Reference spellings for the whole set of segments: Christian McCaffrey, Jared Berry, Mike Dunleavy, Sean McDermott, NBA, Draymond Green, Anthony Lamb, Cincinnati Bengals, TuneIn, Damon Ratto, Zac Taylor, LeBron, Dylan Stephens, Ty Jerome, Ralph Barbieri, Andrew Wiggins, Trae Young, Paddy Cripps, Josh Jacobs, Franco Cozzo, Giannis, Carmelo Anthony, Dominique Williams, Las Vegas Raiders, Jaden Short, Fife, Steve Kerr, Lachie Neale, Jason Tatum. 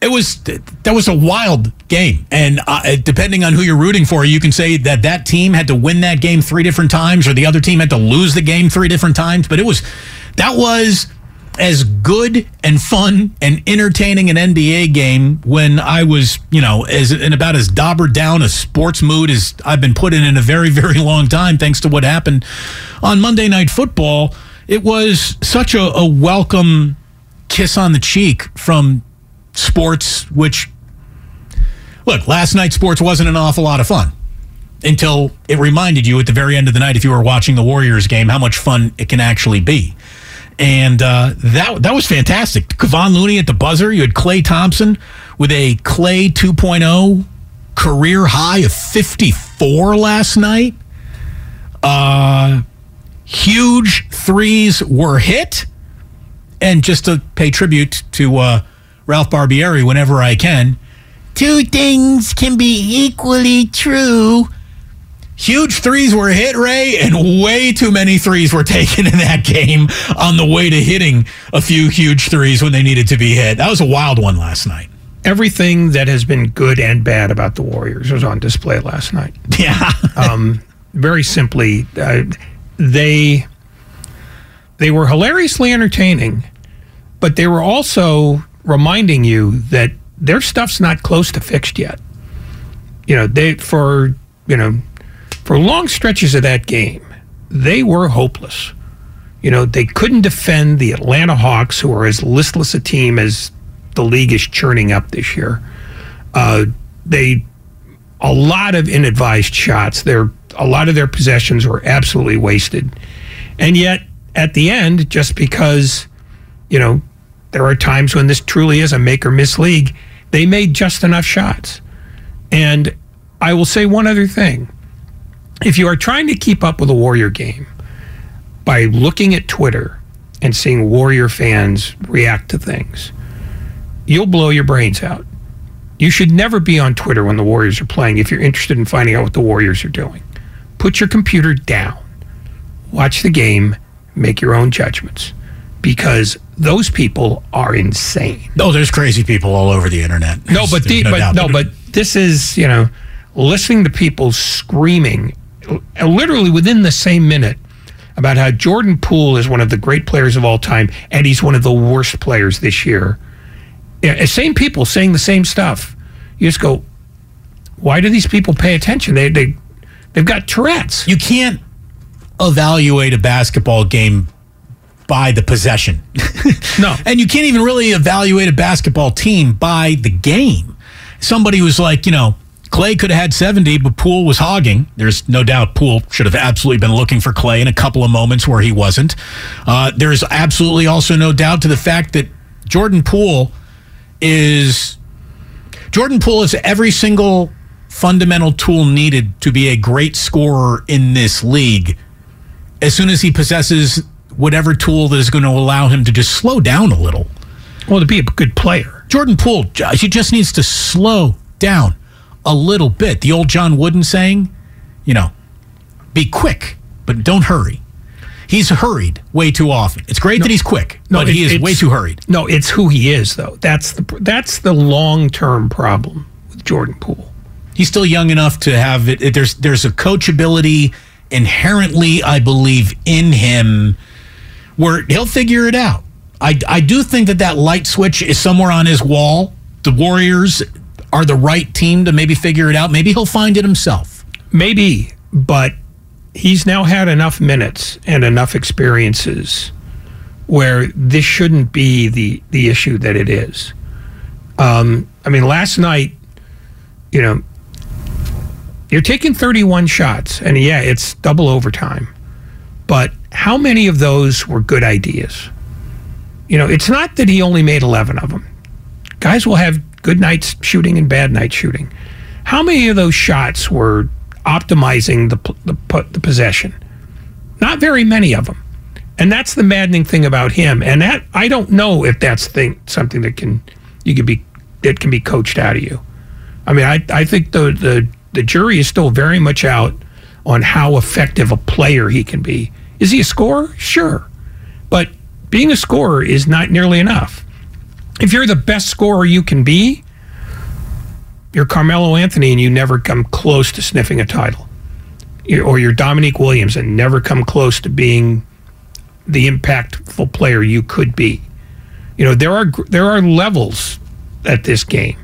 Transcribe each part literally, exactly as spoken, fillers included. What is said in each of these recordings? It was that was a wild game, and uh, depending on who you're rooting for, you can say that that team had to win that game three different times, or the other team had to lose the game three different times. But it was that was as good and fun and entertaining an N B A game when I was, you know, as in about as dobbered down a sports mood as I've been put in in a very, very long time, thanks to what happened on Monday Night Football. It was such a, a welcome kiss on the cheek from sports, which, look, last night sports wasn't an awful lot of fun until it reminded you at the very end of the night, if you were watching the Warriors game, how much fun it can actually be. And uh, that that was fantastic. Kevon Looney at the buzzer. You had Klay Thompson with a Klay two point oh career high of fifty-four last night. Uh, huge threes were hit. And just to pay tribute to uh, Ralph Barbieri, whenever I can, two things can be equally true. Huge threes were hit, Ray, and way too many threes were taken in that game on the way to hitting a few huge threes when they needed to be hit. That was a wild one last night. Everything that has been good and bad about the Warriors was on display last night. Yeah. um, very simply, uh, they they were hilariously entertaining, but they were also reminding you that their stuff's not close to fixed yet. You know, they for you know for long stretches of that game, they were hopeless. You know, they couldn't defend the Atlanta Hawks, who are as listless a team as the league is churning up this year. Uh, they a lot of inadvised shots. Their a lot of their possessions were absolutely wasted, and yet at the end, just because you know. There are times when this truly is a make or miss league. They made just enough shots. And I will say one other thing. If you are trying to keep up with a Warrior game by looking at Twitter and seeing Warrior fans react to things, you'll blow your brains out. You should never be on Twitter when the Warriors are playing if you're interested in finding out what the Warriors are doing. Put your computer down. Watch the game. Make your own judgments. Because those people are insane. Oh, there's crazy people all over the internet. There's, no, but the, no, but, no, but this is, you know, listening to people screaming literally within the same minute about how Jordan Poole is one of the great players of all time and he's one of the worst players this year. Yeah, same people saying the same stuff. You just go, why do these people pay attention? They, they, they've got Tourette's. You can't evaluate a basketball game by the possession. No. And you can't even really evaluate a basketball team by the game. Somebody was like, you know, Klay could have had seventy, but Poole was hogging. There's no doubt Poole should have absolutely been looking for Klay in a couple of moments where he wasn't. Uh, there's absolutely also no doubt to the fact that Jordan Poole is... Jordan Poole is every single fundamental tool needed to be a great scorer in this league. As soon as he possesses whatever tool that is going to allow him to just slow down a little. Well, to be a good player. Jordan Poole, he just needs to slow down a little bit. The old John Wooden saying, you know, be quick, but don't hurry. He's hurried way too often. It's great no, that he's quick, no, but it, he is way too hurried. No, it's who he is, though. That's the that's the long-term problem with Jordan Poole. He's still young enough to have it. it there's, there's a coachability inherently, I believe, in him where he'll figure it out. I, I do think that that light switch is somewhere on his wall the Warriors are the right team to maybe figure it out? Maybe he'll find it himself. Maybe, but he's now had enough minutes and enough experiences where this shouldn't be the, the issue that it is. Um, I mean, last night, you know, you're taking thirty-one shots, and yeah, it's double overtime, but how many of those were good ideas? You know, it's not that he only made eleven of them. Guys will have good nights shooting and bad nights shooting. How many of those shots were optimizing the, the, the possession? Not very many of them. And that's the maddening thing about him. And that I don't know if that's thing something that can you could be that can be coached out of you. I mean, I I think the the the jury is still very much out on how effective a player he can be. Is he a scorer? Sure, but being a scorer is not nearly enough. If you're the best scorer you can be, you're Carmelo Anthony and you never come close to sniffing a title, or you're Dominique Williams and never come close to being the impactful player you could be. You know, there are there are levels at this game,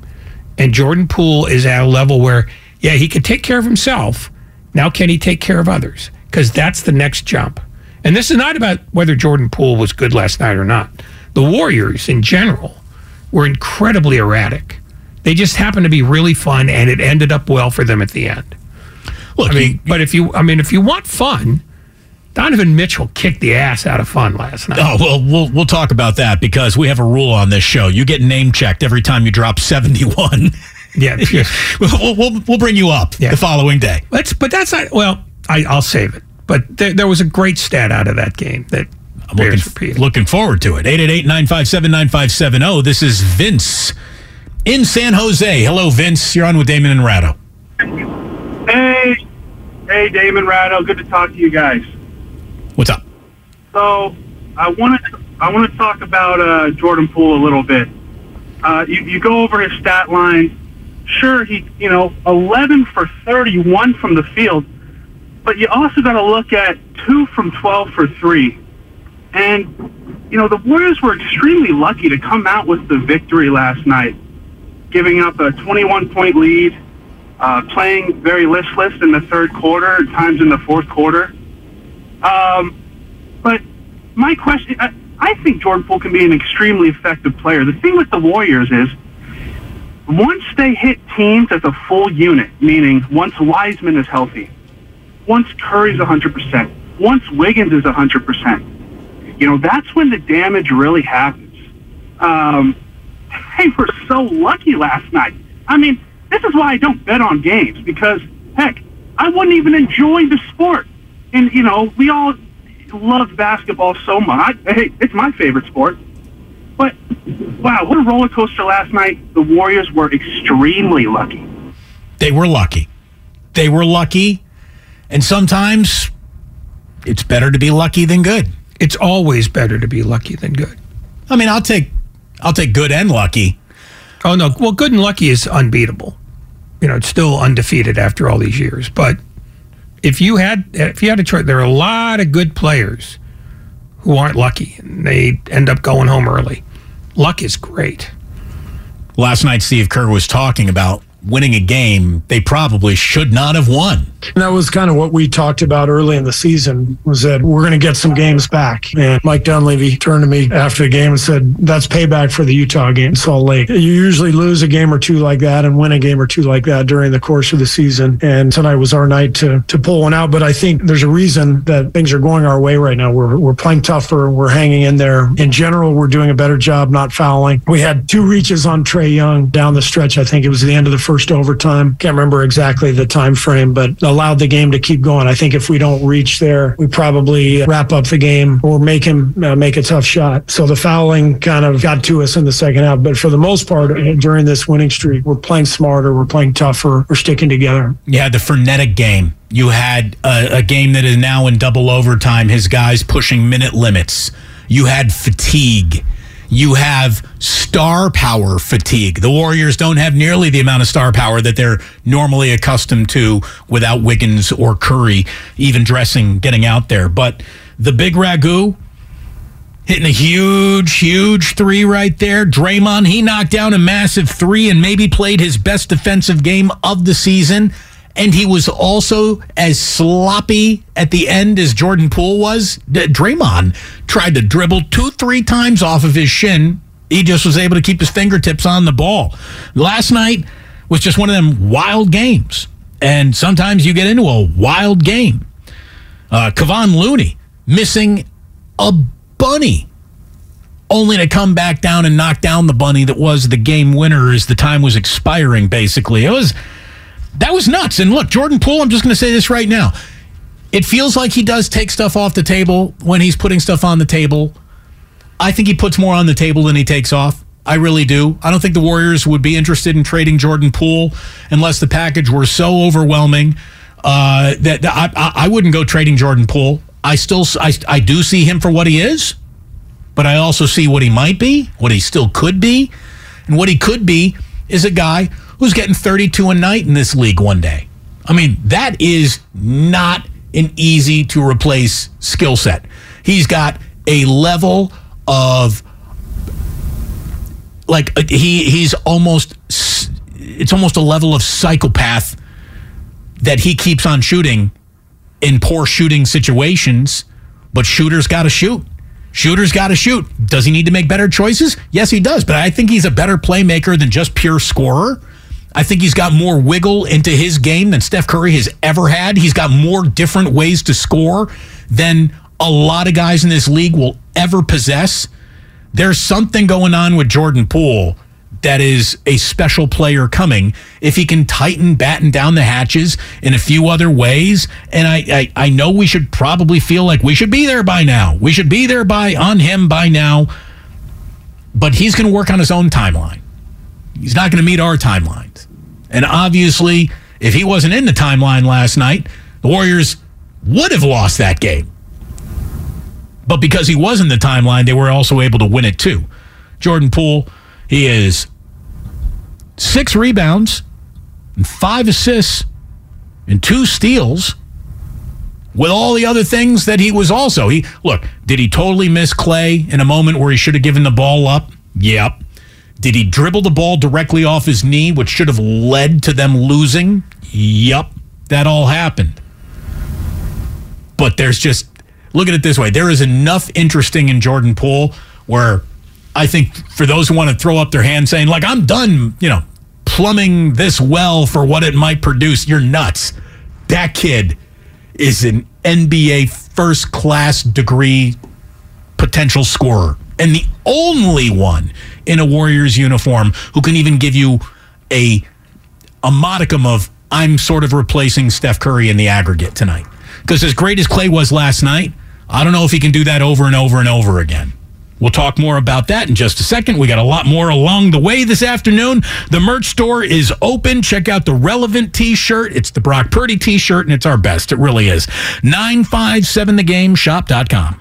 and Jordan Poole is at a level where, yeah, he can take care of himself. Now can he take care of others? Because that's the next jump. And this is not about whether Jordan Poole was good last night or not. The Warriors, in general, were incredibly erratic. They just happened to be really fun, and it ended up well for them at the end. Look, I mean, you, but if you, I mean, if you want fun, Donovan Mitchell kicked the ass out of fun last night. Oh, well, we'll we'll talk about that because we have a rule on this show. You get name checked every time you drop seventy-one. Yeah, yeah. we'll, we'll we'll bring you up yeah. the following day. Let's, but that's not. Well, I, I'll save it. But there, there was a great stat out of that game that I'm looking, looking forward to it. eight eight eight, nine five seven, nine five seven zero. This is Vince in San Jose. Hello, Vince. You're on with Damon and Ratto. Hey, hey, Damon Ratto. Good to talk to you guys. What's up? So I want to I want to talk about uh, Jordan Poole a little bit. Uh, you, you go over his stat line. Sure, he you know eleven for thirty-one from the field, but you also got to look at two from twelve for three. And you know the Warriors were extremely lucky to come out with the victory last night, giving up a twenty-one point lead, uh, playing very listless in the third quarter, at times in the fourth quarter. Um, but my question, I, I think Jordan Poole can be an extremely effective player. The thing with the Warriors is once they hit teams as a full unit, meaning once Wiseman is healthy, once Curry's one hundred percent, once Wiggins is one hundred percent, you know, that's when the damage really happens. Um, they were so lucky last night. I mean, this is why I don't bet on games because, heck, I wouldn't even enjoy the sport. And, you know, we all love basketball so much. I, hey, it's my favorite sport. But, wow, what a roller coaster last night. The Warriors were extremely lucky. They were lucky. They were lucky. And sometimes it's better to be lucky than good. It's always better to be lucky than good. I mean, I'll take I'll take good and lucky. Oh, no. Well, good and lucky is unbeatable. You know, it's still undefeated after all these years. But If you had, if you had a choice, there are a lot of good players who aren't lucky, and they end up going home early. Luck is great. Last night, Steve Kerr was talking about winning a game they probably should not have won. And that was kind of what we talked about early in the season, was that we're going to get some games back. And Mike Dunleavy turned to me after the game and said, that's payback for the Utah game in Salt Lake. You usually lose a game or two like that and win a game or two like that during the course of the season. And tonight was our night to to pull one out. But I think there's a reason that things are going our way right now. We're, we're playing tougher. We're hanging in there. In general, we're doing a better job not fouling. We had two reaches on Trae Young down the stretch. I think it was the end of the first First overtime. Can't remember exactly the time frame, but allowed the game to keep going. I think if we don't reach there, we probably wrap up the game or make him uh, make a tough shot. So the fouling kind of got to us in the second half. But for the most part, during this winning streak, we're playing smarter, we're playing tougher, we're sticking together. You had the frenetic game. You had a, a game that is now in double overtime, his guys pushing minute limits. You had fatigue. You have star power fatigue. The Warriors don't have nearly the amount of star power that they're normally accustomed to without Wiggins or Curry even dressing, getting out there. But the big ragu, Hitting a huge, huge three right there. Draymond, he knocked down a massive three and maybe played his best defensive game of the season. And he was also as sloppy at the end as Jordan Poole was. Draymond tried to dribble two, three times off of his shin. He just was able to keep his fingertips on the ball. Last night was just one of them wild games. And sometimes you get into a wild game. Uh, Kevon Looney missing a bunny, only to come back down and knock down the bunny that was the game winner as the time was expiring, basically. It was, that was nuts. And look, Jordan Poole, I'm just going to say this right now. It feels like he does take stuff off the table when he's putting stuff on the table. I think he puts more on the table than he takes off. I really do. I don't think the Warriors would be interested in trading Jordan Poole unless the package were so overwhelming uh, that, that I, I wouldn't go trading Jordan Poole. I still, I, I do see him for what he is, but I also see what he might be, what he still could be. And what he could be is a guy who's getting thirty-two a night in this league one day. I mean, that is not an easy to replace skill set. He's got a level of, like, he he's almost, it's almost a level of psychopath that he keeps on shooting in poor shooting situations, but shooters got to shoot. Shooters got to shoot. Does he need to make better choices? Yes, he does, but I think he's a better playmaker than just pure scorer. I think he's got more wiggle into his game than Steph Curry has ever had. He's got more different ways to score than a lot of guys in this league will ever possess. There's something going on with Jordan Poole that is a special player coming if he can tighten, batten down the hatches in a few other ways. And I, I, I know we should probably feel like we should be there by now. We should be there by on him by now. But he's going to work on his own timeline. He's not going to meet our timelines. And obviously, if he wasn't in the timeline last night, the Warriors would have lost that game. But because he was in the timeline, they were also able to win it too. Jordan Poole, he is six rebounds and five assists and two steals with all the other things that he was also. He look, did he totally miss Klay in a moment where he should have given the ball up? Yep. Did he dribble the ball directly off his knee, which should have led to them losing? Yep. That all happened. But there's just, look at it this way. There is enough interesting in Jordan Poole where I think for those who want to throw up their hand saying, like, I'm done, you know, plumbing this well for what it might produce, you're nuts. That kid is an N B A first-class degree potential scorer and the only one in a Warriors uniform who can even give you a, a modicum of, I'm sort of replacing Steph Curry in the aggregate tonight. Because as great as Klay was last night, I don't know if he can do that over and over and over again. We'll talk more about that in just a second. We got a lot more along the way this afternoon. The merch store is open. Check out the relevant t-shirt. It's the Brock Purdy t-shirt, and it's our best. It really is. nine five seven the game shop dot com.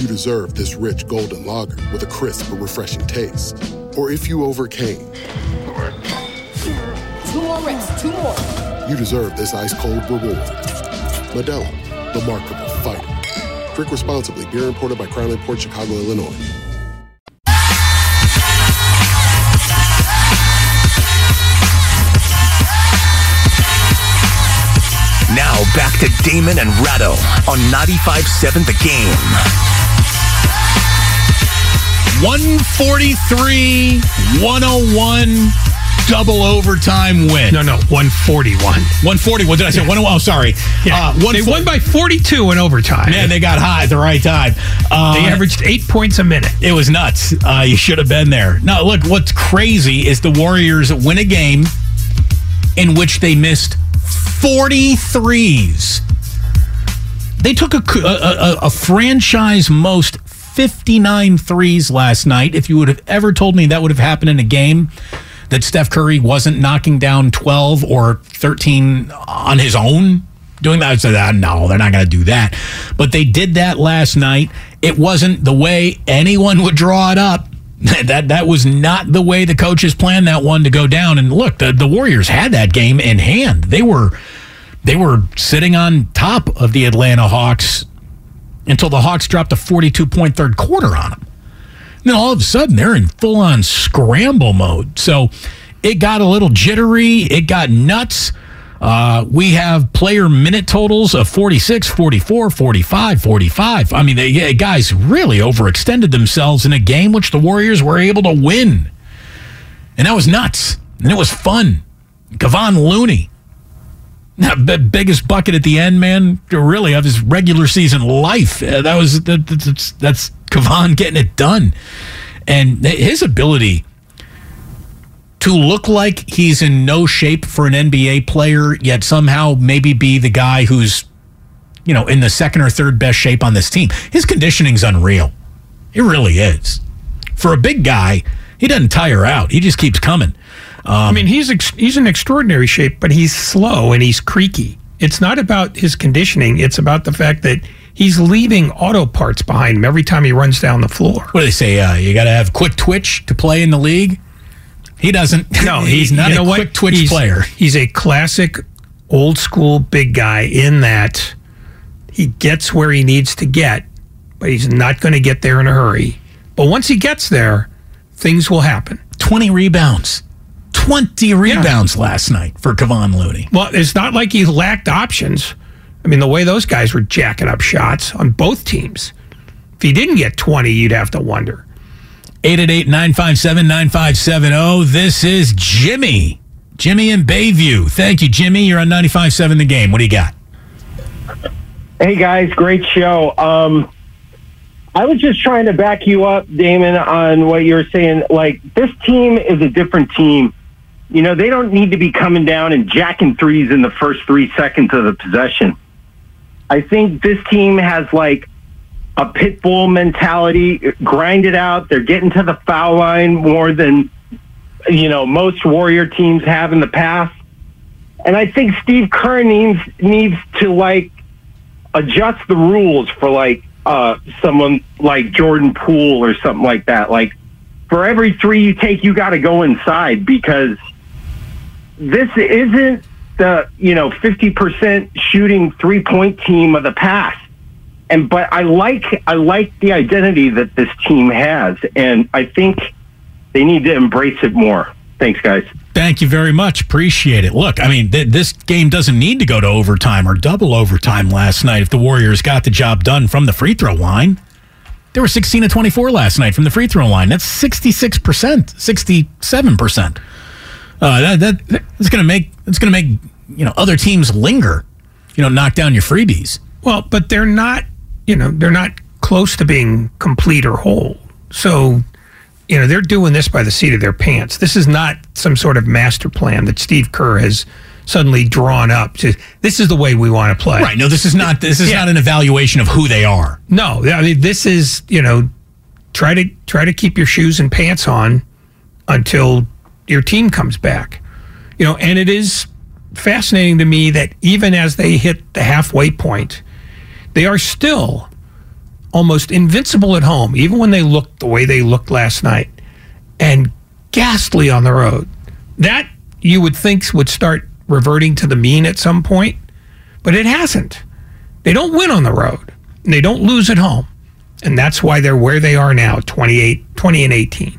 You deserve this rich golden lager with a crisp but refreshing taste. Or if you overcame. Two more reps, two more. You deserve this ice cold reward. Modelo, the Markable Fighter. Drink responsibly. Beer imported by Crown Import, Chicago, Illinois. Now back to Damon and Ratto on ninety-five seven The Game. one forty-three one oh one. Double overtime win. No, no, one forty-one. one forty. What did I say? Yeah. one oh one. Oh, sorry. Yeah. Uh, they won by forty-two in overtime. Man, they got hot at the right time. Uh, they averaged eight points a minute. It was nuts. Uh, you should have been there. Now, look, what's crazy is the Warriors win a game in which they missed forty threes. They took a, a, a, a franchise most fifty-nine threes last night. If you would have ever told me that would have happened in a game, that Steph Curry wasn't knocking down twelve or thirteen on his own doing that. I said, ah, no, they're not going to do that. But they did that last night. It wasn't the way anyone would draw it up. That that was not the way the coaches planned that one to go down. And look, the, the Warriors had that game in hand. They were they were sitting on top of the Atlanta Hawks until the Hawks dropped a forty-two point third quarter on them. Then all of a sudden, they're in full-on scramble mode. So it got a little jittery. It got nuts. Uh, we have player minute totals of forty-six, forty-four, forty-five, forty-five. I mean, they yeah, guys really overextended themselves in a game which the Warriors were able to win. And that was nuts. And it was fun. Kevon Looney, the biggest bucket at the end, man, really, of his regular season life. That was that's, that's Kevon getting it done. And his ability to look like he's in no shape for an N B A player, yet somehow maybe be the guy who's, you know, in the second or third best shape on this team. His conditioning's unreal. It really is. For a big guy, he doesn't tire out. He just keeps coming. Um, I mean, he's ex- he's in extraordinary shape, but he's slow and he's creaky. It's not about his conditioning. It's about the fact that he's leaving auto parts behind him every time he runs down the floor. What do they say? Uh, you got to have quick twitch to play in the league? He doesn't. No, he's not a quick twitch player. He's a classic old school big guy in that he gets where he needs to get, but he's not going to get there in a hurry. But once he gets there, things will happen. twenty rebounds. twenty rebounds yeah. last night for Kevon Looney. Well, it's not like he lacked options. I mean, the way those guys were jacking up shots on both teams. If he didn't get twenty, you'd have to wonder. eight eight eight, nine five seven, nine five seven zero. This is Jimmy. Jimmy in Bayview. Thank you, Jimmy. You're on ninety-five seven The Game. What do you got? Hey, guys. Great show. Um, I was just trying to back you up, Damon, on what you were saying. Like, this team is a different team. You know, they don't need to be coming down and jacking threes in the first three seconds of the possession. I think this team has, like, a pit bull mentality, grind it out. They're getting to the foul line more than, you know, most Warrior teams have in the past. And I think Steve Kerr needs, needs to, like, adjust the rules for, like, uh, someone like Jordan Poole or something like that. Like, for every three you take, you got to go inside because this isn't the, you know, fifty percent shooting three-point team of the past. And but I like I like the identity that this team has, and I think they need to embrace it more. Thanks, guys. Thank you very much. Appreciate it. Look, I mean, th- this game doesn't need to go to overtime or double overtime last night if the Warriors got the job done from the free throw line. They were sixteen of twenty-four last night from the free throw line. That's sixty-six percent, sixty-seven percent. Uh, that that that's gonna make it's gonna make you know other teams linger, you know, knock down your freebies. Well, but they're not, you know, they're not close to being complete or whole. So, you know, they're doing this by the seat of their pants. This is not some sort of master plan that Steve Kerr has suddenly drawn up to, this is the way we want to play. Right. No, this is not this is yeah. not an evaluation of who they are. No, I mean this is, you know, try to try to keep your shoes and pants on until your team comes back. You know, and it is fascinating to me that even as they hit the halfway point, they are still almost invincible at home, even when they looked the way they looked last night, and ghastly on the road. That you would think would start reverting to the mean at some point, but it hasn't. They don't win on the road, and they don't lose at home, and that's why they're where they are now, twenty-eight, twenty and eighteen.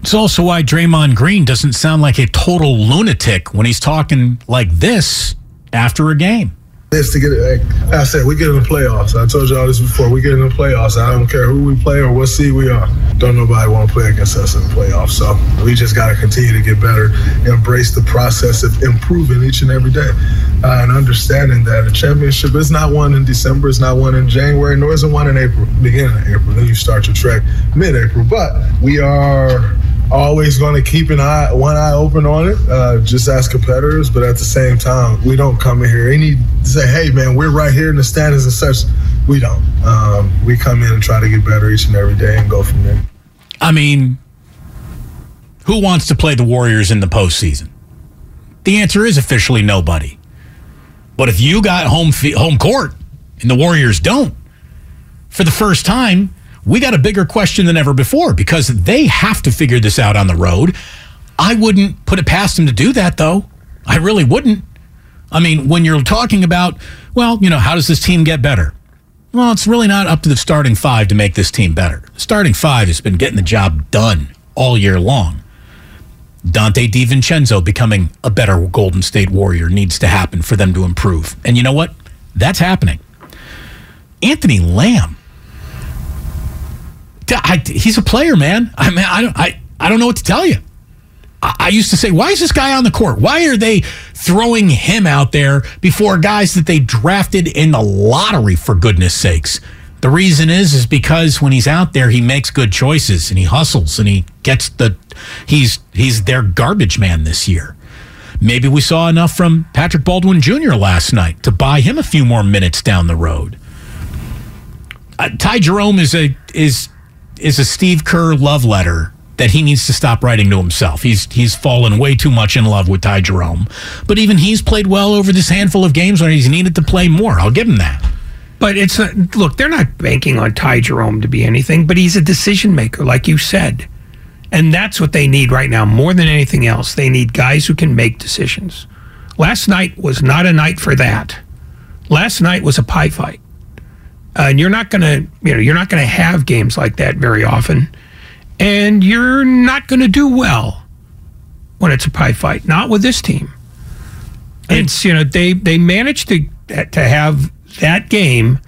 It's also why Draymond Green doesn't sound like a total lunatic when he's talking like this after a game. It's to get it. Like I said, we get in the playoffs. I told you all this before. We get in the playoffs. I don't care who we play or what seed we are. Don't nobody want to play against us in the playoffs. So we just got to continue to get better, embrace the process of improving each and every day, uh, and understanding that a championship is not won in December, it's not won in January, nor is it won in April. Beginning of April, then you start your trek mid-April. But we are always going to keep an eye, one eye open on it, uh, just as competitors. But at the same time, we don't come in here any say, hey, man, we're right here in the standings and such. We don't. Um, we come in and try to get better each and every day and go from there. I mean, who wants to play the Warriors in the postseason? The answer is officially nobody. But if you got home fe- home court and the Warriors don't, for the first time, we got a bigger question than ever before because they have to figure this out on the road. I wouldn't put it past them to do that, though. I really wouldn't. I mean, when you're talking about, well, you know, how does this team get better? Well, it's really not up to the starting five to make this team better. Starting five has been getting the job done all year long. Dante DiVincenzo becoming a better Golden State Warrior needs to happen for them to improve. And you know what? That's happening. Anthony Lamb. I, he's a player, man. I mean, I don't, I, I don't know what to tell you. I, I used to say, why is this guy on the court? Why are they throwing him out there before guys that they drafted in the lottery, for goodness sakes? The reason is, is because when he's out there, he makes good choices and he hustles and he gets the, he's, he's their garbage man this year. Maybe we saw enough from Patrick Baldwin Junior last night to buy him a few more minutes down the road. Uh, Ty Jerome is a, is, is a Steve Kerr love letter that he needs to stop writing to himself. He's he's fallen way too much in love with Ty Jerome. But even he's played well over this handful of games where he's needed to play more. I'll give him that. But it's a, look, they're not banking on Ty Jerome to be anything, but he's a decision maker, like you said. And that's what they need right now more than anything else. They need guys who can make decisions. Last night was not a night for that. Last night was a pie fight. Uh, and you're not gonna, you know, you're not gonna have games like that very often, and you're not gonna do well when it's a pie fight. Not with this team. It's you know they they managed to to have that game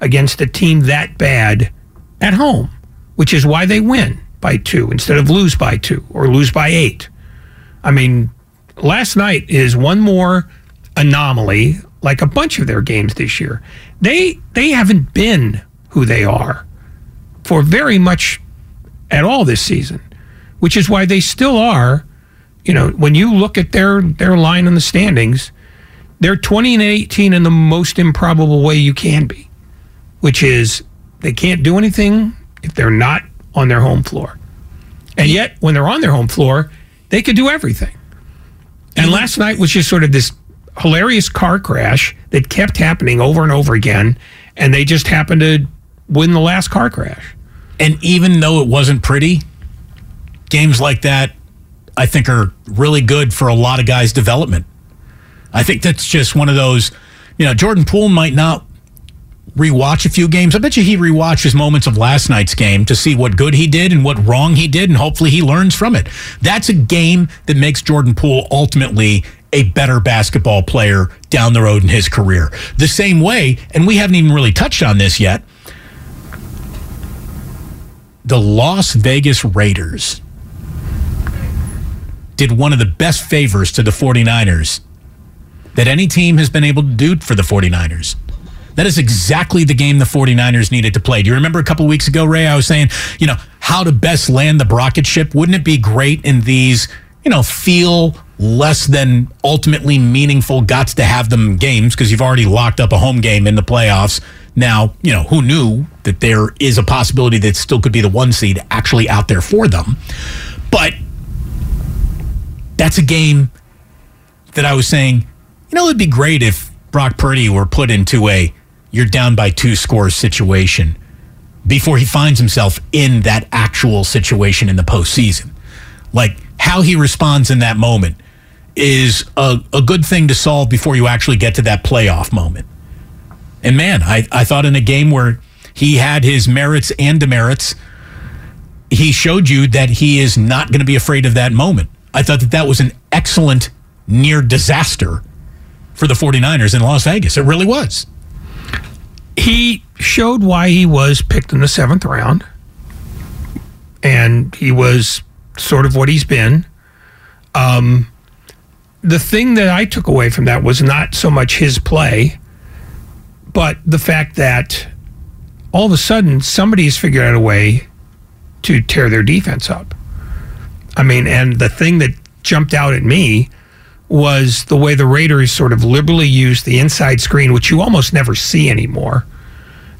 against a team that bad at home, which is why they win by two instead of lose by two or lose by eight. I mean, last night is one more anomaly, like a bunch of their games this year. They they haven't been who they are for very much at all this season, which is why they still are, you know, when you look at their, their line in the standings, they're twenty and eighteen in the most improbable way you can be, which is they can't do anything if they're not on their home floor. And yet, when they're on their home floor, they can do everything. And last night was just sort of this hilarious car crash that kept happening over and over again, and they just happened to win the last car crash. And even though it wasn't pretty, games like that, I think, are really good for a lot of guys' development. I think that's just one of those, you know, Jordan Poole might not rewatch a few games. I bet you he rewatches moments of last night's game to see what good he did and what wrong he did, and hopefully he learns from it. That's a game that makes Jordan Poole ultimately a better basketball player down the road in his career. The same way, and we haven't even really touched on this yet, the Las Vegas Raiders did one of the best favors to the forty-niners that any team has been able to do for the forty-niners. That is exactly the game the forty-niners needed to play. Do you remember a couple weeks ago, Ray, I was saying, you know, how to best land the rocket ship? Wouldn't it be great in these, you know, feel less than ultimately meaningful gots to have them games, because you've already locked up a home game in the playoffs. Now, you know, who knew that there is a possibility that still could be the one seed actually out there for them. But that's a game that I was saying, you know, it'd be great if Brock Purdy were put into a you're down by two scores situation before he finds himself in that actual situation in the postseason. Like, how he responds in that moment is a, a good thing to solve before you actually get to that playoff moment. And man, I, I thought in a game where he had his merits and demerits, he showed you that he is not going to be afraid of that moment. I thought that that was an excellent near disaster for the 49ers in Las Vegas. It really was. He showed why he was picked in the seventh round, and he was sort of what he's been. Um, the thing that I took away from that was not so much his play, but the fact that all of a sudden somebody's figured out a way to tear their defense up. I mean, and the thing that jumped out at me was the way the Raiders sort of liberally used the inside screen, which you almost never see anymore,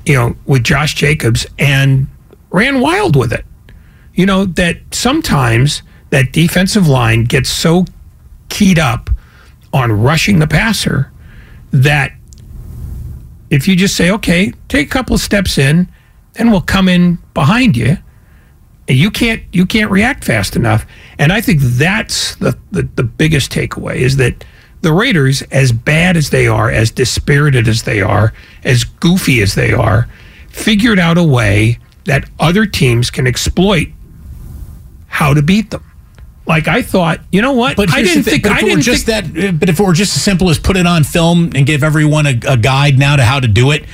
you know, with Josh Jacobs, and ran wild with it. You know, that sometimes that defensive line gets so keyed up on rushing the passer that if you just say, okay, take a couple of steps in and we'll come in behind you, and you can't you can't react fast enough. And I think that's the, the, the biggest takeaway, is that the Raiders, as bad as they are, as dispirited as they are, as goofy as they are, figured out a way that other teams can exploit how to beat them. Like, I thought, you know what? But I didn't think. But if I it didn't were just think, that. But if it were just as simple as put it on film and give everyone a, a guide now to how to do it,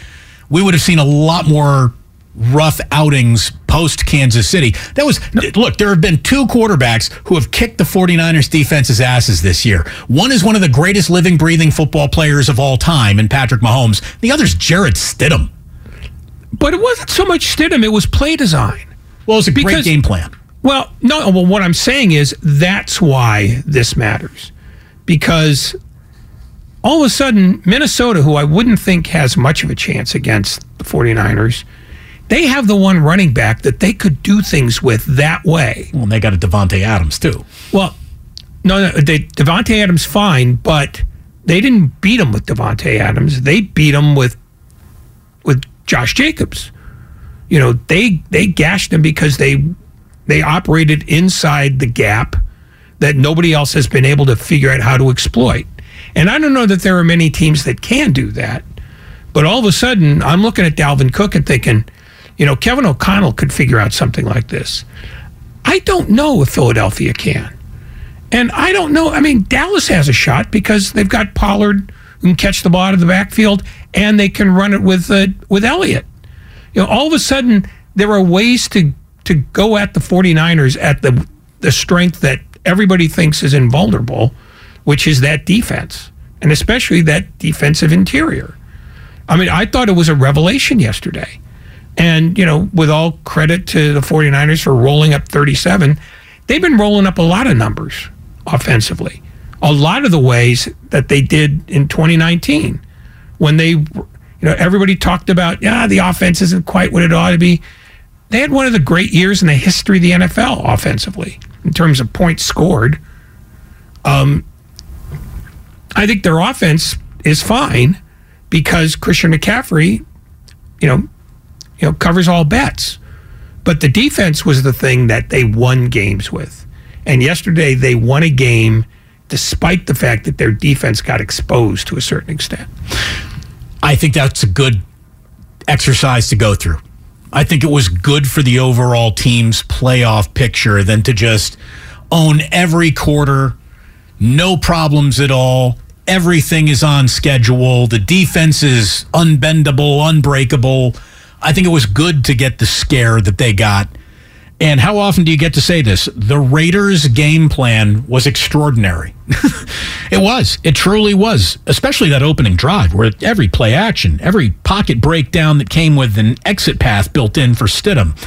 we would have seen a lot more rough outings post Kansas City. That was no. Look, there have been two quarterbacks who have kicked the 49ers defense's asses this year. One is one of the greatest living, breathing football players of all time in Patrick Mahomes. The other is Jared Stidham. But it wasn't so much Stidham, it was play design. Well, it was a because, great game plan. Well, no, well, what I'm saying is that's why this matters. Because all of a sudden, Minnesota, who I wouldn't think has much of a chance against the 49ers, they have the one running back that they could do things with that way. Well, and they got a Devontae Adams, too. Well, no, no they, Devontae Adams, fine, but they didn't beat him with Devontae Adams. They beat him with with Josh Jacobs. You know, they they gashed him because they they operated inside the gap that nobody else has been able to figure out how to exploit. And I don't know that there are many teams that can do that, but all of a sudden, I'm looking at Dalvin Cook and thinking, you know, Kevin O'Connell could figure out something like this. I don't know if Philadelphia can. And I don't know. I mean, Dallas has a shot because they've got Pollard who can catch the ball out of the backfield, and they can run it with uh, with Elliott. You know, all of a sudden, there are ways to, to go at the 49ers at the, the strength that everybody thinks is invulnerable, which is that defense, and especially that defensive interior. I mean, I thought it was a revelation yesterday. And, you know, with all credit to the 49ers for rolling up thirty-seven, they've been rolling up a lot of numbers offensively. A lot of the ways that they did in twenty nineteen when they, you know, everybody talked about, yeah, the offense isn't quite what it ought to be. They had one of the great years in the history of the N F L offensively in terms of points scored. Um, I think their offense is fine because Christian McCaffrey, you know, You know, covers all bets. But the defense was the thing that they won games with. And yesterday they won a game despite the fact that their defense got exposed to a certain extent. I think that's a good exercise to go through. I think it was good for the overall team's playoff picture than to just own every quarter, no problems at all. Everything is on schedule. The defense is unbendable, unbreakable. I think it was good to get the scare that they got. And how often do you get to say this? The Raiders' game plan was extraordinary. It was. It truly was. Especially that opening drive where every play action, every pocket breakdown that came with an exit path built in for Stidham.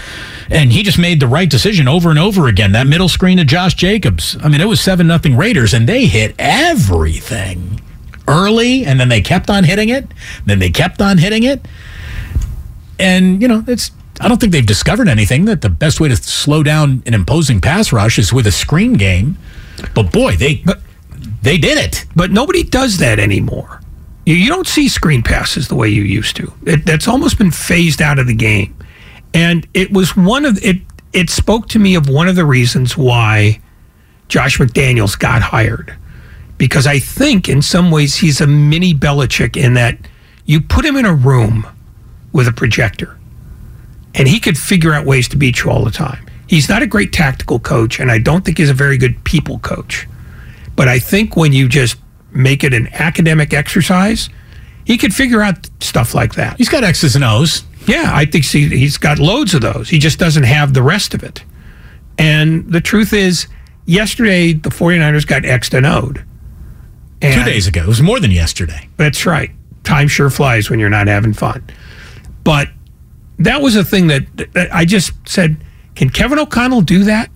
And he just made the right decision over and over again. That middle screen to Josh Jacobs. I mean, it was seven nothing Raiders, and they hit everything early, and then they kept on hitting it. Then they kept on hitting it. And, you know, it's I don't think they've discovered anything, that the best way to slow down an imposing pass rush is with a screen game. But, boy, they but, they did it. But nobody does that anymore. You, you don't see screen passes the way you used to. It, that's almost been phased out of the game. And it was one of it. It spoke to me of one of the reasons why Josh McDaniels got hired, because I think in some ways he's a mini Belichick in that you put him in a room with a projector, and he could figure out ways to beat you all the time. He's not a great tactical coach, and I don't think he's a very good people coach. But I think when you just make it an academic exercise, he could figure out stuff like that. He's got X's and O's. Yeah, I think see, he's got loads of those. He just doesn't have the rest of it. And the truth is, yesterday, the 49ers got X'd and O'd. And Two days ago. It was more than yesterday. That's right. Time sure flies when you're not having fun. But that was a thing that, that I just said, can Kevin O'Connell do that?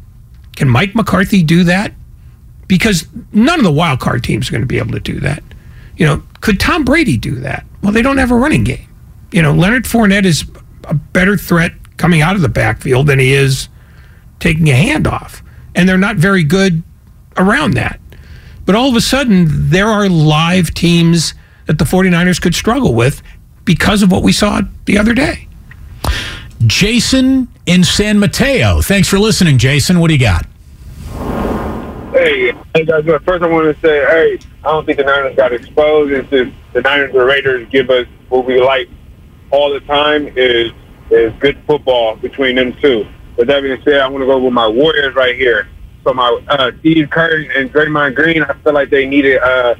Can Mike McCarthy do that? Because none of the wild card teams are going to be able to do that. You know, could Tom Brady do that? Well, they don't have a running game. You know, Leonard Fournette is a better threat coming out of the backfield than he is taking a handoff. And they're not very good around that. But all of a sudden, there are live teams that the 49ers could struggle with because of what we saw the other day. Jason in San Mateo. Thanks for listening, Jason. What do you got? Hey, hey guys. First, I want to say, hey, I don't think the Niners got exposed. It's just the Niners and the Raiders give us what we like all the time is is good football between them two. With that being said, I want to go with my Warriors right here. So my uh, Steve Kerr and Draymond Green, I feel like they needed uh,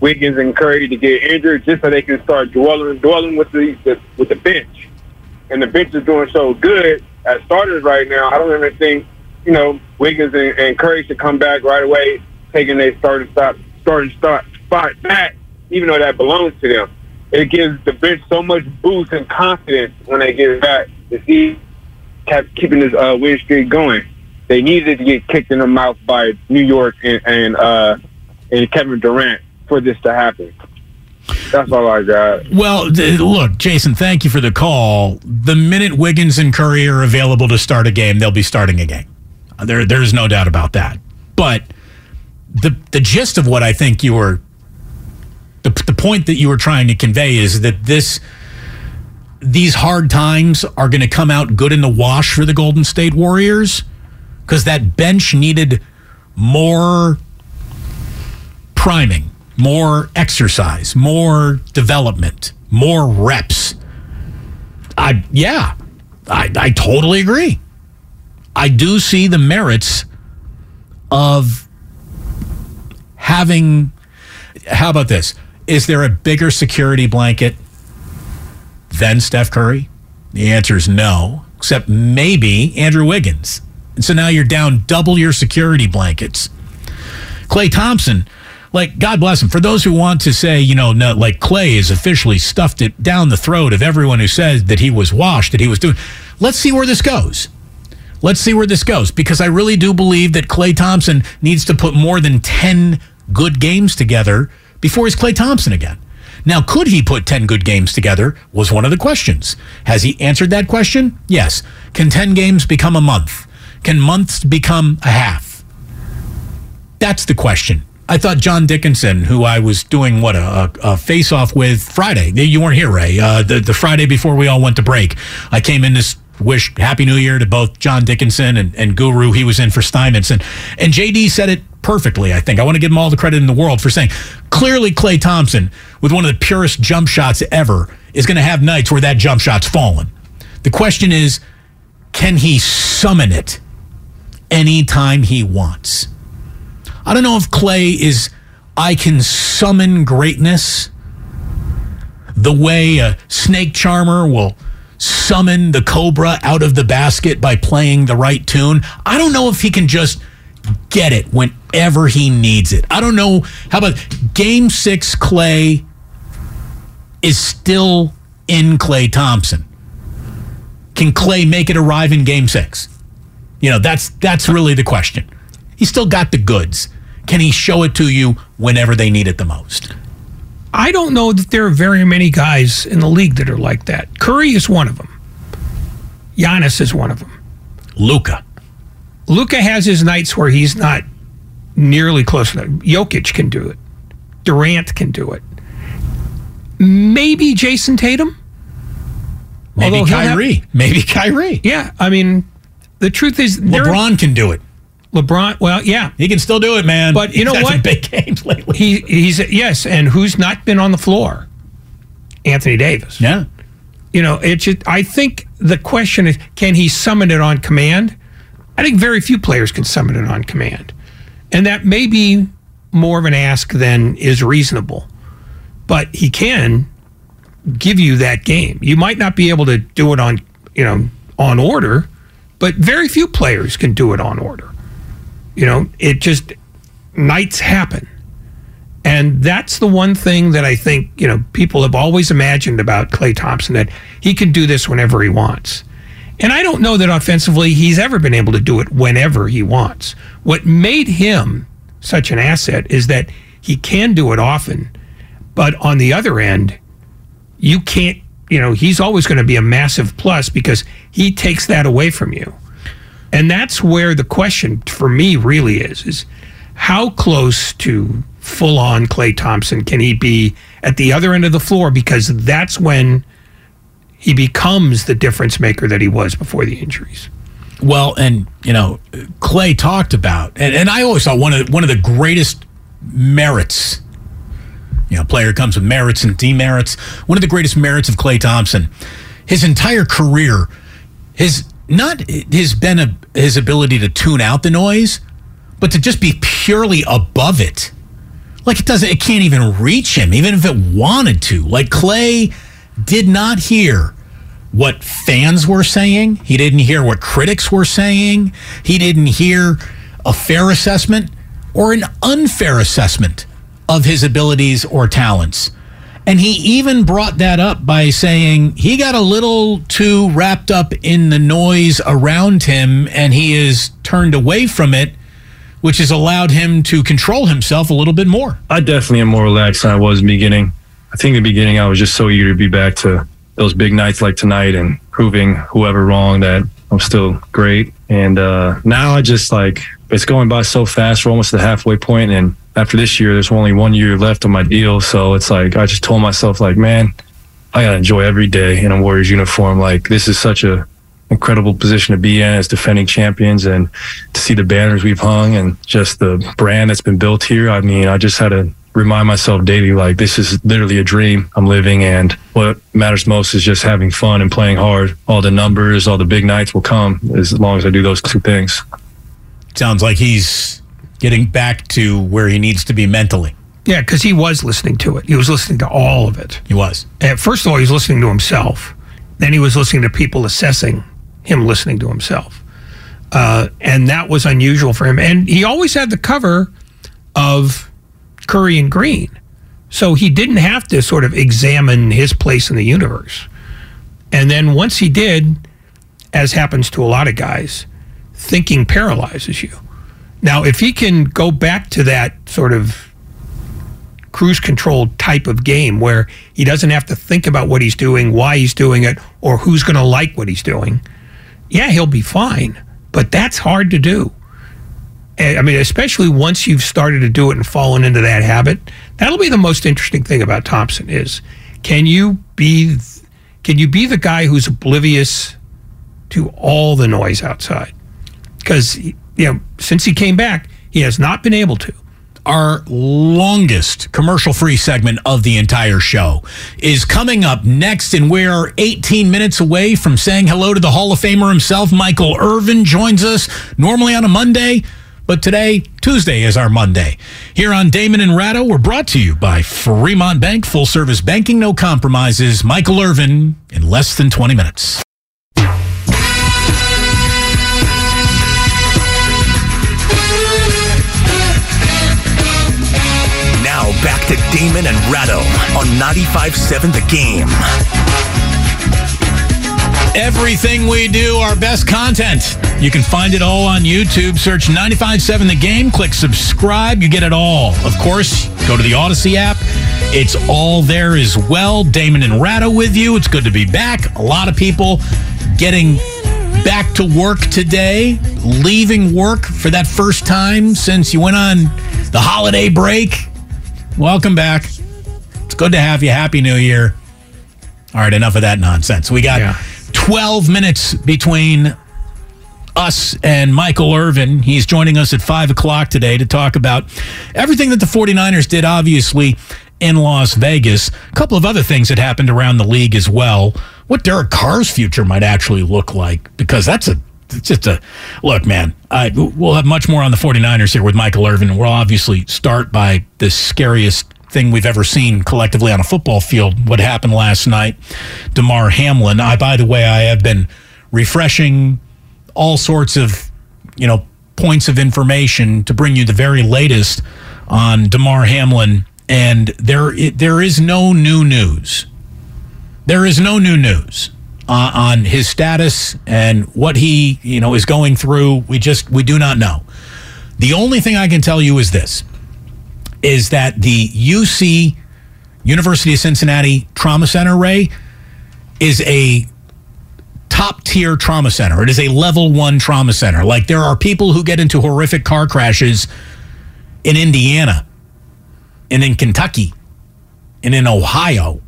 Wiggins and Curry to get injured just so they can start dwelling dwelling with the, the with the bench. And the bench is doing so good as starters right now. I don't even think, you know, Wiggins and, and Curry should come back right away, taking their starting stop starting start spot back, even though that belongs to them. It gives the bench so much boost and confidence when they get back to see kept keeping this uh, win streak going. They needed to get kicked in the mouth by New York and and, uh, and Kevin Durant for this to happen. That's all I got. Well, th- look, Jason, thank you for the call. The minute Wiggins and Curry are available to start a game, they'll be starting a game. There, there's no doubt about that. But the the gist of what I think you were, the the point that you were trying to convey is that this. These hard times are going to come out good in the wash for the Golden State Warriors because that bench needed more priming, more exercise, more development, more reps. I yeah, I, I totally agree. I do see the merits of having, how about this? Is there a bigger security blanket than Steph Curry? The answer is no, except maybe Andrew Wiggins. And so now you're down double your security blankets. Klay Thompson, like, God bless him. For those who want to say, you know, no, like Klay is officially stuffed it down the throat of everyone who says that he was washed, that he was doing. Let's see where this goes. Let's see where this goes, because I really do believe that Klay Thompson needs to put more than ten good games together before he's Klay Thompson again. Now, could he put ten good games together was one of the questions. Has he answered that question? Yes. Can ten games become a month? Can months become a half? That's the question. I thought John Dickinson, who I was doing, what, a, a face-off with Friday. You weren't here, Ray. Uh, the, the Friday before we all went to break, I came in to wish Happy New Year to both John Dickinson and, and Guru. He was in for Stuyvesant. And, and J D said it perfectly, I think. I want to give him all the credit in the world for saying, clearly Klay Thompson, with one of the purest jump shots ever, is going to have nights where that jump shot's fallen. The question is, can he summon it anytime he wants? I don't know if Klay is, I can summon greatness the way a snake charmer will summon the cobra out of the basket by playing the right tune. I don't know if he can just get it whenever he needs it. I don't know. How about Game six, Klay is still in Klay Thompson. Can Klay make it arrive in Game six? You know, that's that's really the question. He's still got the goods. Can he show it to you whenever they need it the most? I don't know that there are very many guys in the league that are like that. Curry is one of them. Giannis is one of them. Luka. Luka has his nights where he's not nearly close enough. Jokic can do it. Durant can do it. Maybe Jason Tatum. Maybe Although Kyrie. Have, Maybe Kyrie. Yeah, I mean, the truth is, LeBron can do it. LeBron, well, yeah, he can still do it, man. But you know he's what? Some big games lately. He, he's yes, and who's not been on the floor? Anthony Davis. Yeah. You know, it's. I think the question is, can he summon it on command? I think very few players can summon it on command. And that may be more of an ask than is reasonable. But he can give you that game. You might not be able to do it on, you know, on order, but very few players can do it on order. You know, it just, nights happen. And that's the one thing that I think, you know, people have always imagined about Klay Thompson, that he can do this whenever he wants. And I don't know that offensively he's ever been able to do it whenever he wants. What made him such an asset is that he can do it often, but on the other end, you can't, you know, he's always going to be a massive plus because he takes that away from you. And that's where the question for me really is, is how close to full-on Klay Thompson can he be at the other end of the floor? Because that's when he becomes the difference maker that he was before the injuries. Well, and, you know, Klay talked about, and, and I always thought one of, one of the greatest merits, you know, a player comes with merits and demerits. One of the greatest merits of Klay Thompson, his entire career, his not has been a, his ability to tune out the noise, but to just be purely above it. Like it doesn't, it can't even reach him, even if it wanted to. Like Klay did not hear what fans were saying. He didn't hear what critics were saying. He didn't hear a fair assessment or an unfair assessment of his abilities or talents. And he even brought that up by saying he got a little too wrapped up in the noise around him and he is turned away from it, which has allowed him to control himself a little bit more. I definitely am more relaxed than I was in the beginning. I think in the beginning I was just so eager to be back to those big nights like tonight and proving whoever wrong that I'm still great. And uh, now I just like, it's going by so fast. We're almost at the halfway point. And after this year, there's only one year left on my deal. So it's like, I just told myself like, man, I got to enjoy every day in a Warriors uniform. Like this is such a incredible position to be in as defending champions, and to see the banners we've hung and just the brand that's been built here. I mean, I just had to remind myself daily, like, this is literally a dream I'm living, and what matters most is just having fun and playing hard. All the numbers, all the big nights will come as long as I do those two things. Sounds like he's getting back to where he needs to be mentally. Yeah, because he was listening to it. He was listening to all of it. He was. And first of all, he was listening to himself. Then he was listening to people assessing him listening to himself. Uh, and that was unusual for him. And he always had the cover of Curry and Green. So he didn't have to sort of examine his place in the universe. And then once he did, as happens to a lot of guys, thinking paralyzes you. Now, if he can go back to that sort of cruise control type of game where he doesn't have to think about what he's doing, why he's doing it, or who's going to like what he's doing, yeah, he'll be fine. But that's hard to do. I mean, especially once you've started to do it and fallen into that habit, that'll be the most interesting thing about Thompson is, can you be, can you be the guy who's oblivious to all the noise outside? Because, you know, since he came back, he has not been able to. Our longest commercial-free segment of the entire show is coming up next, and we're eighteen minutes away from saying hello to the Hall of Famer himself. Michael Irvin joins us normally on a Monday, but today, Tuesday, is our Monday. Here on Damon and Ratto, we're brought to you by Fremont Bank, full-service banking, no compromises. Michael Irvin in less than twenty minutes. Back to Damon and Ratto on ninety-five seven The Game. Everything we do, our best content. You can find it all on YouTube. Search ninety-five seven The Game. Click subscribe. You get it all. Of course, go to the Odyssey app. It's all there as well. Damon and Ratto with you. It's good to be back. A lot of people getting back to work today, leaving work for that first time since you went on the holiday break. Welcome back. It's good to have you. Happy New Year. All right, enough of that nonsense. We got yeah. twelve minutes between us and Michael Irvin. He's joining us at five o'clock today to talk about everything that the 49ers did, obviously, in Las Vegas. A couple of other things that happened around the league as well. What Derek Carr's future might actually look like, because that's a just a look, man. I, we'll have much more on the 49ers here with Michael Irvin. We'll obviously start by the scariest thing we've ever seen collectively on a football field, what happened last night. Damar Hamlin. I, by the way, I have been refreshing all sorts of, you know, points of information to bring you the very latest on Damar Hamlin, and there there is no new news. There is no new news uh, on his status and what he, you know, is going through. We just we do not know. The only thing I can tell you is this, is that the U C, University of Cincinnati Trauma Center, Ray, is a top-tier trauma center. It is a level one trauma center. Like, there are people who get into horrific car crashes in Indiana and in Kentucky and in Ohio,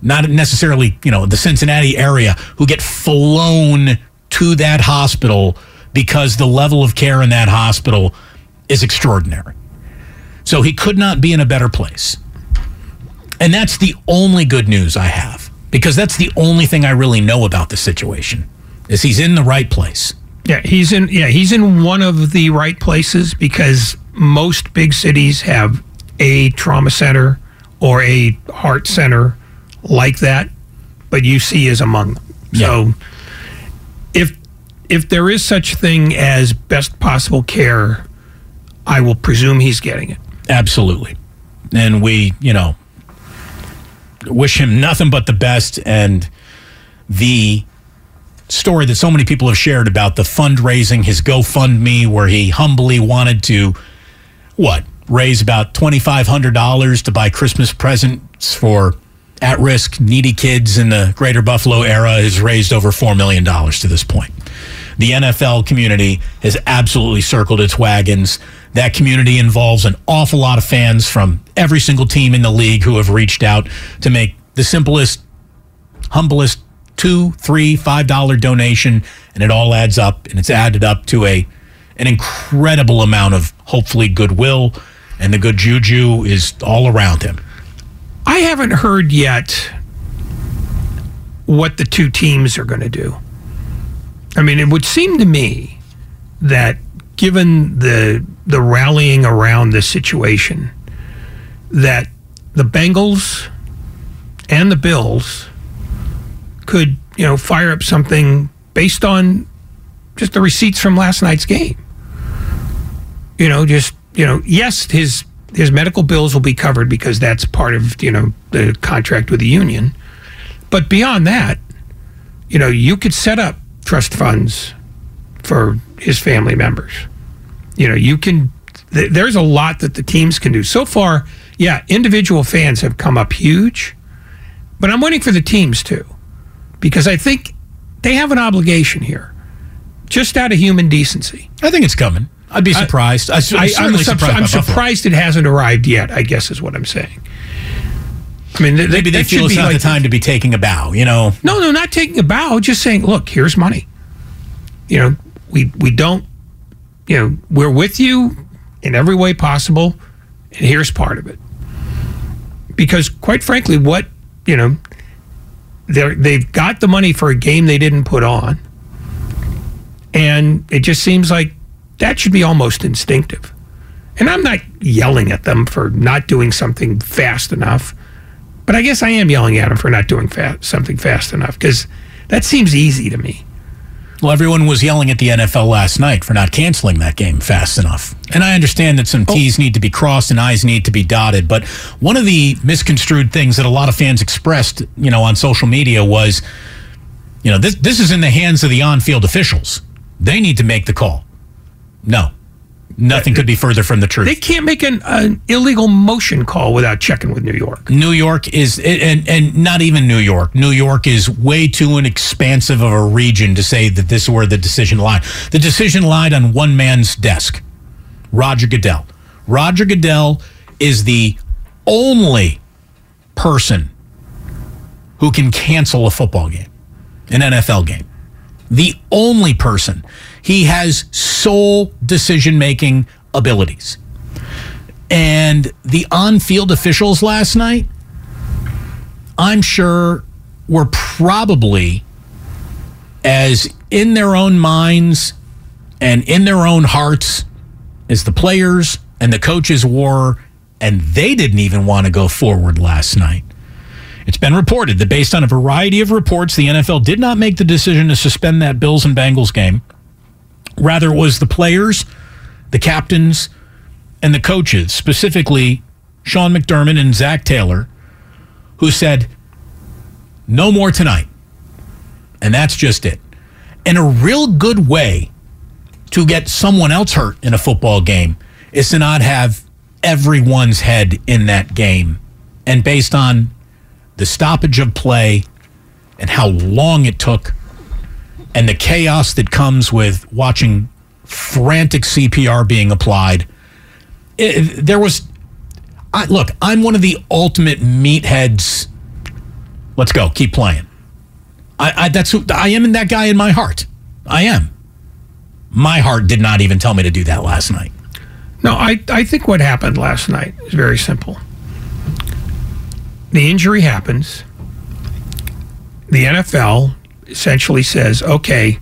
not necessarily, you know, the Cincinnati area, who get flown to that hospital because the level of care in that hospital is extraordinary. So he could not be in a better place. And that's the only good news I have, because that's the only thing I really know about the situation, is he's in the right place. Yeah, he's in yeah, he's in one of the right places, because most big cities have a trauma center or a heart center like that, but U C is among them. So yeah. if if there is such thing as best possible care, I will presume he's getting it. Absolutely. And we, you know, wish him nothing but the best. And the story that so many people have shared about the fundraising, his GoFundMe, where he humbly wanted to, what, raise about twenty-five hundred dollars to buy Christmas presents for at-risk needy kids in the greater Buffalo area, has raised over four million dollars to this point. The N F L community has absolutely circled its wagons. That community involves an awful lot of fans from every single team in the league who have reached out to make the simplest, humblest two, three, five dollar donation, and it all adds up, and it's added up to a an incredible amount of hopefully goodwill, and the good juju is all around him. I haven't heard yet what the two teams are going to do. I mean, it would seem to me that given the the rallying around this situation, that the Bengals and the Bills could, you know, fire up something based on just the receipts from last night's game. You know, just, you know, yes, his his medical bills will be covered because that's part of, you know, the contract with the union. But beyond that, you know, you could set up trust funds for his family members. You know, you can, th- there's a lot that the teams can do. So far, yeah, individual fans have come up huge, but I'm waiting for the teams too, because I think they have an obligation here, just out of human decency. I think it's coming. I'd be surprised. I, I, I'm, I'm, surprised, surprised, I'm surprised it hasn't arrived yet, I guess is what I'm saying. I mean, th- maybe they feel it's not like the time to be taking a bow, you know? No, no, not taking a bow, just saying, look, here's money. You know, we we don't, you know, we're with you in every way possible, and here's part of it. Because, quite frankly, what, you know, they've got the money for a game they didn't put on, and it just seems like that should be almost instinctive. And I'm not yelling at them for not doing something fast enough, but I guess I am yelling at him for not doing fast, something fast enough, because that seems easy to me. Well, everyone was yelling at the N F L last night for not canceling that game fast enough. And I understand that some oh. T's need to be crossed and I's need to be dotted. But one of the misconstrued things that a lot of fans expressed, you know, on social media was, you know, this this is in the hands of the on-field officials. They need to make the call. No, nothing could be further from the truth. They can't make an, an illegal motion call without checking with New York. New York is, and, and not even New York. New York is way too expansive of a region to say that this is where the decision lied. The decision lied on one man's desk, Roger Goodell. Roger Goodell is the only person who can cancel a football game, an N F L game. The only person. He has sole decision-making abilities. And the on-field officials last night, I'm sure, were probably as in their own minds and in their own hearts as the players and the coaches were, and they didn't even want to go forward last night. It's been reported that based on a variety of reports, the N F L did not make the decision to suspend that Bills and Bengals game. Rather, it was the players, the captains, and the coaches, specifically Sean McDermott and Zac Taylor, who said, no more tonight. And that's just it. And a real good way to get someone else hurt in a football game is to not have everyone's head in that game. And based on the stoppage of play and how long it took and the chaos that comes with watching frantic C P R being applied, it, there was... I, look, I'm one of the ultimate meatheads. Let's go. Keep playing. I, I that's who I am, in that guy in my heart. I am. My heart did not even tell me to do that last night. No, I, I think what happened last night is very simple. The injury happens. The N F L essentially says, okay,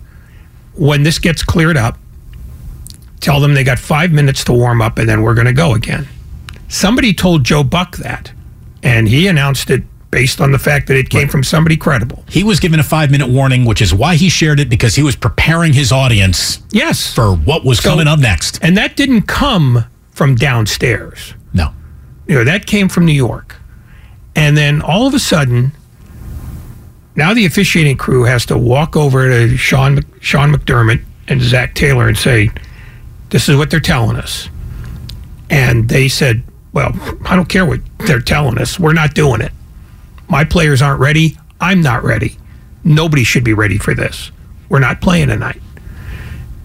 when this gets cleared up, tell them they got five minutes to warm up and then we're going to go again. Somebody told Joe Buck that, and he announced it based on the fact that it came right from somebody credible. He was given a five-minute warning, which is why he shared it, because he was preparing his audience yes. for what was so, coming up next. And that didn't come from downstairs. No. You know, that came from New York. And then all of a sudden, now the officiating crew has to walk over to Sean, Sean McDermott and Zac Taylor and say, this is what they're telling us. And they said, well, I don't care what they're telling us. We're not doing it. My players aren't ready. I'm not ready. Nobody should be ready for this. We're not playing tonight.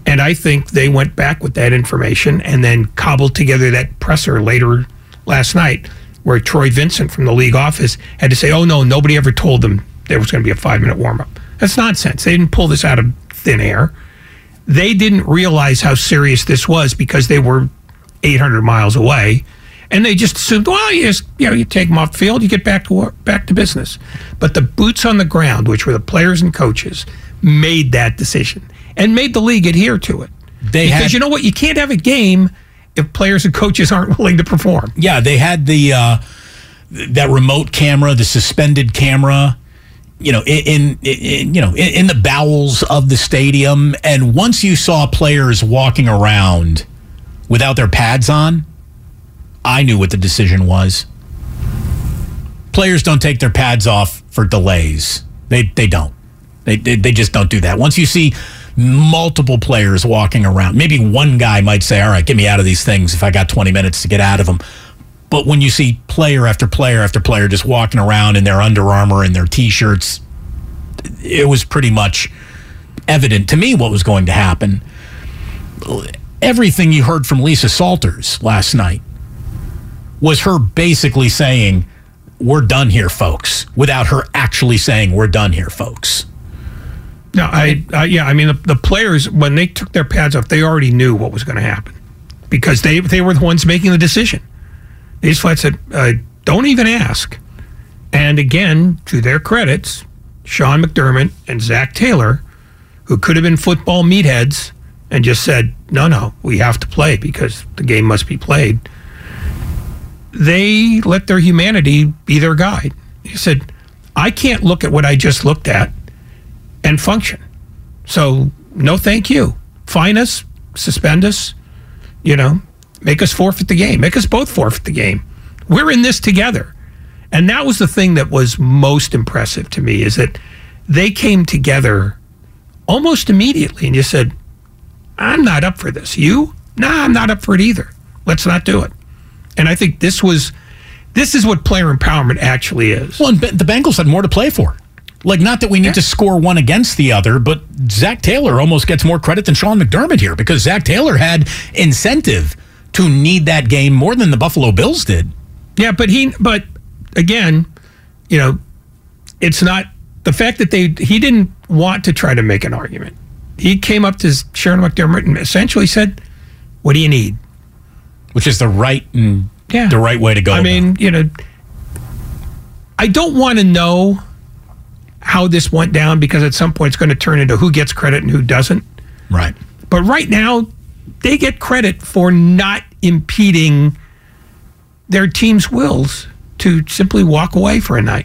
And I think they went back with that information and then cobbled together that presser later last night where Troy Vincent from the league office had to say, oh, no, nobody ever told them there was going to be a five-minute warm-up. That's nonsense. They didn't pull this out of thin air. They didn't realize how serious this was because they were eight hundred miles away. And they just assumed, well, you, just, you know, you take them off field, you get back to work, back to business. But the boots on the ground, which were the players and coaches, made that decision and made the league adhere to it. They because had, you know what? You can't have a game if players and coaches aren't willing to perform. Yeah, they had the uh, that remote camera, the suspended camera, you know, in, in, in you know in, in the bowels of the stadium. And once you saw players walking around without their pads on, I knew what the decision was. Players don't take their pads off for delays. They they don't. They, they they just don't do that. Once you see multiple players walking around, maybe one guy might say, all right, get me out of these things if I got twenty minutes to get out of them. But when you see player after player after player just walking around in their Under Armour and their T-shirts, it was pretty much evident to me what was going to happen. Everything you heard from Lisa Salters last night was her basically saying, we're done here, folks, without her actually saying, we're done here, folks. No, I, I yeah, I mean, the, the players, when they took their pads off, they already knew what was going to happen because they, they were the ones making the decision. They just flat said, uh, don't even ask. And again, to their credits, Sean McDermott and Zac Taylor, who could have been football meatheads and just said, no, no, we have to play because the game must be played. They let their humanity be their guide. He said, I can't look at what I just looked at and function. So, no thank you. Fine us, suspend us, you know, make us forfeit the game. Make us both forfeit the game. We're in this together. And that was the thing that was most impressive to me, is that they came together almost immediately and you said, I'm not up for this. You? Nah, I'm not up for it either. Let's not do it. And I think this was, this is what player empowerment actually is. Well, and the Bengals had more to play for. Like, not that we need yeah. to score one against the other, but Zac Taylor almost gets more credit than Sean McDermott here because Zac Taylor had incentive to need that game more than the Buffalo Bills did. Yeah, but he, but again, you know, it's not the fact that they, he didn't want to try to make an argument. He came up to Sean McDermott and essentially said, what do you need? Which is the right and yeah. the right way to go. I mean, about. you know, I don't want to know how this went down, because at some point it's going to turn into who gets credit and who doesn't. Right. But right now, they get credit for not impeding their team's wills to simply walk away for a night.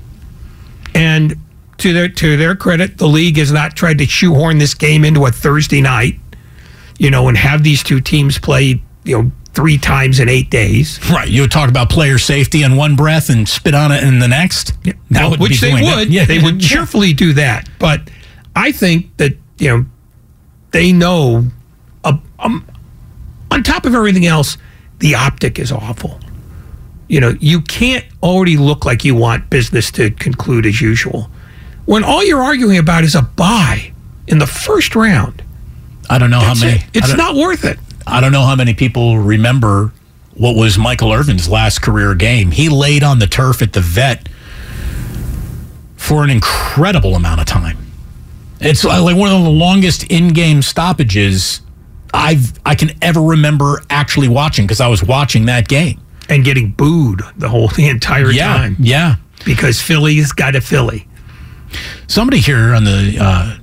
And to their to their credit, the league has not tried to shoehorn this game into a Thursday night, you know, and have these two teams play, you know, three times in eight days. Right. You would talk about player safety in one breath and spit on it in the next. Yeah. That well, would which be they doing would. Yeah. They would cheerfully do that. But I think that, you know, they know, uh, um, on top of everything else, the optic is awful. You know, you can't already look like you want business to conclude as usual when all you're arguing about is a bye in the first round. I don't know That's how many. It. It's not worth it. I don't know how many people remember what was Michael Irvin's last career game. He laid on the turf at the Vet for an incredible amount of time. It's like one of the longest in-game stoppages I've I can ever remember actually watching, because I was watching that game. And getting booed the whole the entire yeah, time. Yeah, because Philly's got a Philly. Somebody here on the uh,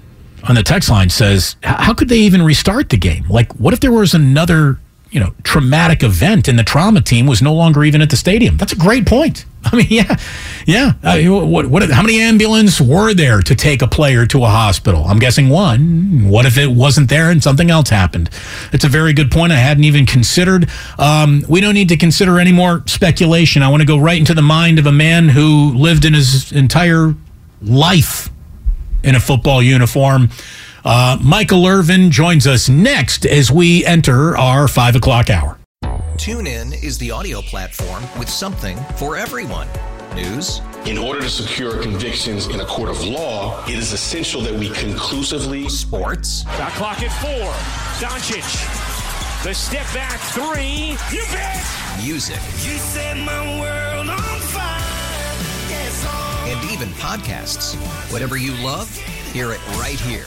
on the text line says, "How could they even restart the game? Like, what if there was another, you know, traumatic event and the trauma team was no longer even at the stadium?" That's a great point. I mean, yeah, yeah. I mean, what, what? How many ambulances were there to take a player to a hospital? I'm guessing one. What if it wasn't there and something else happened? It's a very good point I hadn't even considered. Um, we don't need to consider any more speculation. I want to go right into the mind of a man who lived in his entire life in a football uniform. Uh, Michael Irvin joins us next as we enter our five o'clock hour. TuneIn is the audio platform with something for everyone. News. In order to secure convictions in a court of law, it is essential that we conclusively. Sports. Got clock at four. Doncic. The step back three. You bet. Music. You set my world on fire. Yes, oh. And even podcasts. Whatever you love, hear it right here